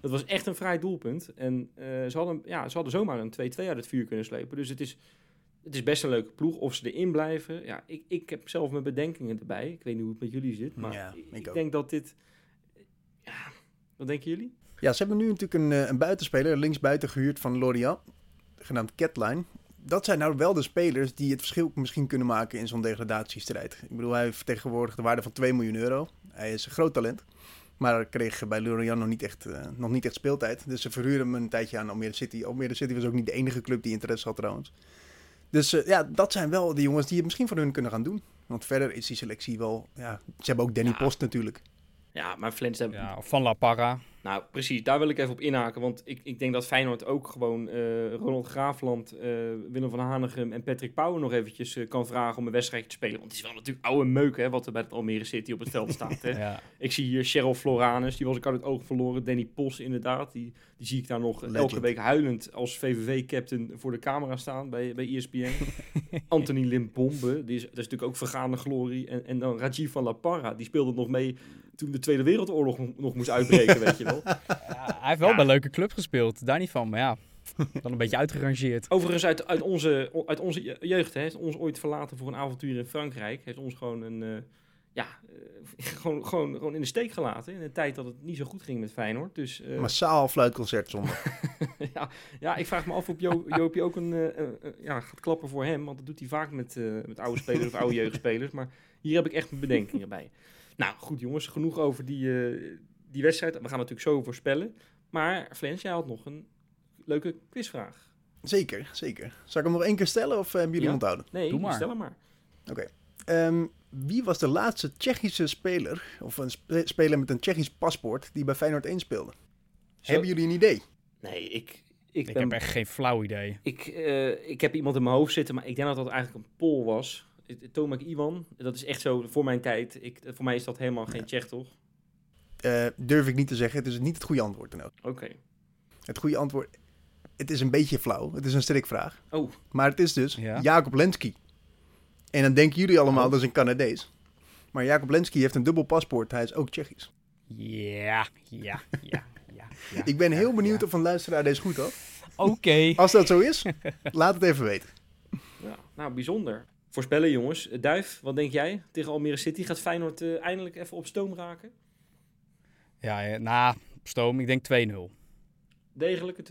Dat was echt een vrij doelpunt. En ze hadden zomaar een 2-2 uit het vuur kunnen slepen. Dus het is best een leuke ploeg. Of ze erin blijven. Ja, ik heb zelf mijn bedenkingen erbij. Ik weet niet hoe het met jullie zit. Maar ja, ik denk dat dit... Ja, wat denken jullie? Ja, ze hebben nu natuurlijk een buitenspeler, linksbuiten gehuurd van Lorient, genaamd Catline. Dat zijn nou wel de spelers die het verschil misschien kunnen maken in zo'n degradatiestrijd. Ik bedoel, hij vertegenwoordigt de waarde van €2 miljoen. Hij is een groot talent. Maar kreeg bij Lorient nog niet echt speeltijd. Dus ze verhuurden hem een tijdje aan Almere City. Almere City was ook niet de enige club die interesse had, trouwens. Dus dat zijn wel de jongens die het misschien voor hun kunnen gaan doen. Want verder is die selectie wel... Ja, ze hebben ook Danny Post natuurlijk. Ja, maar Flens... Ja, Van La Parra. Nou, precies. Daar wil ik even op inhaken. Want ik denk dat Feyenoord ook gewoon Ronald Graafland, Willem van Hanegem en Patrick Pauwen nog eventjes kan vragen om een wedstrijd te spelen. Want het is wel natuurlijk oude meuk, hè, wat er bij het Almere City op het veld staat. Hè. Ja. Ik zie hier Cheryl Floranus, die was ik uit het oog verloren. Danny Pos inderdaad, die zie ik daar nog elke week huilend als VVV-captain voor de camera staan bij ESPN. Anthony Limpombe, dat is natuurlijk ook vergane glorie. En dan Rajiv van La Parra, die speelde nog mee toen de Tweede Wereldoorlog nog moest uitbreken, weet je wel. Ja, hij heeft wel bij een leuke club gespeeld, daar niet van, maar ja, dan een beetje uitgerangeerd. Overigens uit onze jeugd, hè, heeft ons ooit verlaten voor een avontuur in Frankrijk, heeft ons gewoon gewoon in de steek gelaten in een tijd dat het niet zo goed ging met Feyenoord. Dus, massaal fluitconcert zondag. ja, ik vraag me af of Joopie ook gaat klappen voor hem, want dat doet hij vaak met oude spelers of oude jeugdspelers, maar hier heb ik echt mijn bedenkingen bij. Nou, goed jongens, genoeg over die wedstrijd. We gaan natuurlijk zo voorspellen. Maar Flens, jij had nog een leuke quizvraag. Zeker, zeker. Zal ik hem nog één keer stellen of hebben jullie onthouden? Nee, doe maar. Stel hem maar. Oké. Wie was de laatste Tsjechische speler, of een speler met een Tsjechisch paspoort, die bij Feyenoord 1 speelde? Zo... Hebben jullie een idee? Nee, ik heb echt geen flauw idee. Ik heb iemand in mijn hoofd zitten, maar ik denk dat dat eigenlijk een Pool was. Tomáš Ivan, dat is echt zo voor mijn tijd. Voor mij is dat helemaal geen Tsjech, toch? Durf ik niet te zeggen. Het is niet het goede antwoord dan ook. Oké. Het goede antwoord... Het is een beetje flauw. Het is een strikvraag. Oh. Maar het is dus Jacob Lenski. En dan denken jullie allemaal, dat is een Canadees. Maar Jacob Lenski heeft een dubbel paspoort. Hij is ook Tsjechisch. Ja. Ik ben heel benieuwd of een luisteraar deze goed had. Oké. Als dat zo is, laat het even weten. Ja, nou, bijzonder. Voorspellen, jongens. Duif, wat denk jij? Tegen Almere City gaat Feyenoord eindelijk even op stoom raken? Ja, op stoom. Ik denk 2-0. Degelijke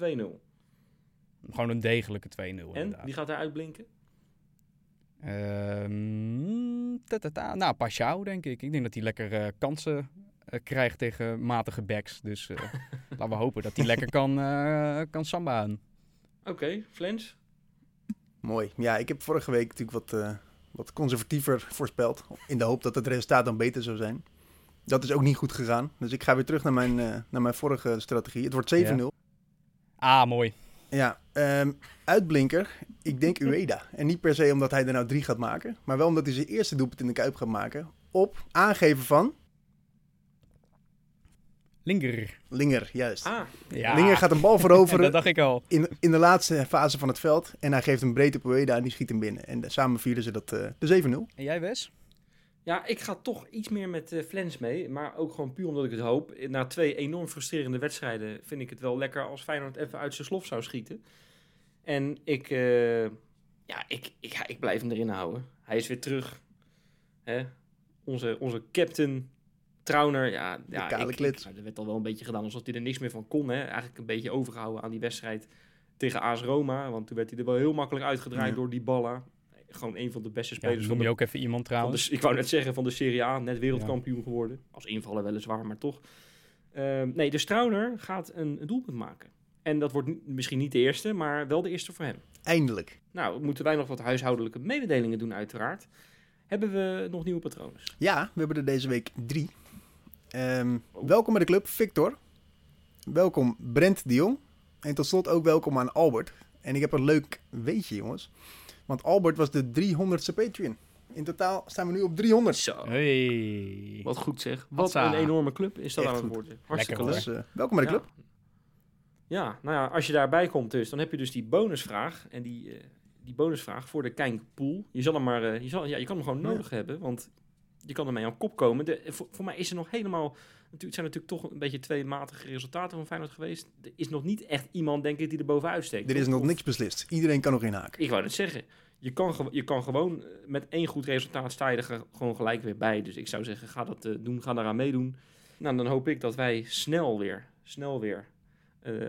2-0? Gewoon een degelijke 2-0, inderdaad. Wie gaat daar uitblinken? Paixão, denk ik. Ik denk dat hij lekker kansen krijgt tegen matige backs. Dus laten we hopen dat hij lekker kan sambaan. Oké, Flens? Mooi. Ja, ik heb vorige week natuurlijk wat conservatiever voorspeld. In de hoop dat het resultaat dan beter zou zijn. Dat is ook niet goed gegaan. Dus ik ga weer terug naar mijn vorige strategie. Het wordt 7-0. Ah, mooi. Ja, uitblinker, ik denk Ueda. En niet per se omdat hij er nou 3 gaat maken, maar wel omdat hij zijn eerste doelpunt in de Kuip gaat maken. Op aangeven van... Lingr, juist. Ah, ja. Lingr gaat een bal veroveren. Dat dacht ik al. In de laatste fase van het veld. En hij geeft hem breed op Ueda en die schiet hem binnen. En samen vierden ze dat de 7-0. En jij, Wes? Ja, ik ga toch iets meer met Flens mee. Maar ook gewoon puur omdat ik het hoop. Na 2 enorm frustrerende wedstrijden vind ik het wel lekker als Feyenoord even uit zijn slof zou schieten. En ik blijf hem erin houden. Hij is weer terug. Hè? Onze captain... Trauner, ja de kale klit. Er werd al wel een beetje gedaan alsof hij er niks meer van kon. Hè? Eigenlijk een beetje overgehouden aan die wedstrijd tegen AS Roma. Want toen werd hij er wel heel makkelijk uitgedraaid door die ballen. Gewoon een van de beste spelers. Ja, noem je ook even iemand trouwens. Ik wou net zeggen, van de Serie A, net wereldkampioen geworden. Als invaller weliswaar, maar toch. Dus Trauner gaat een doelpunt maken. En dat wordt misschien niet de eerste, maar wel de eerste voor hem. Eindelijk. Nou, moeten wij nog wat huishoudelijke mededelingen doen uiteraard. Hebben we nog nieuwe patronen? Ja, we hebben er deze week 3. Welkom bij de club, Victor. Welkom, Brent de Jong. En tot slot ook welkom aan Albert. En ik heb een leuk weetje, jongens. Want Albert was de 300ste Patreon. In totaal staan we nu op 300. Zo. Hey. Wat goed zeg. Wat een enorme club is dat aan het worden. Hartstikke leuk. Dus, welkom bij de club. Ja, nou ja, als je daarbij komt dus, dan heb je dus die bonusvraag. En die bonusvraag voor de Kijkpool. Je zal hem maar, je kan hem gewoon nodig hebben, want... Je kan ermee aan kop komen. Voor mij is er nog helemaal... Het zijn natuurlijk toch een beetje 2 matige resultaten van Feyenoord geweest. Er is nog niet echt iemand, denk ik, die er bovenuit steekt. Er is nog niks beslist. Iedereen kan nog inhaken. Ik wou net zeggen. Je kan gewoon met 1 goed resultaat sta je er gewoon gelijk weer bij. Dus ik zou zeggen, ga dat doen. Ga daaraan meedoen. Nou, dan hoop ik dat wij snel weer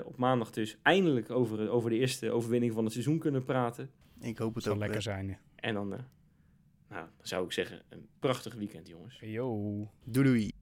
op maandag dus eindelijk over de eerste overwinning van het seizoen kunnen praten. Ik hoop het zal ook. Lekker zijn. En dan... Nou, dan zou ik zeggen, een prachtig weekend, jongens. Yo. Doei.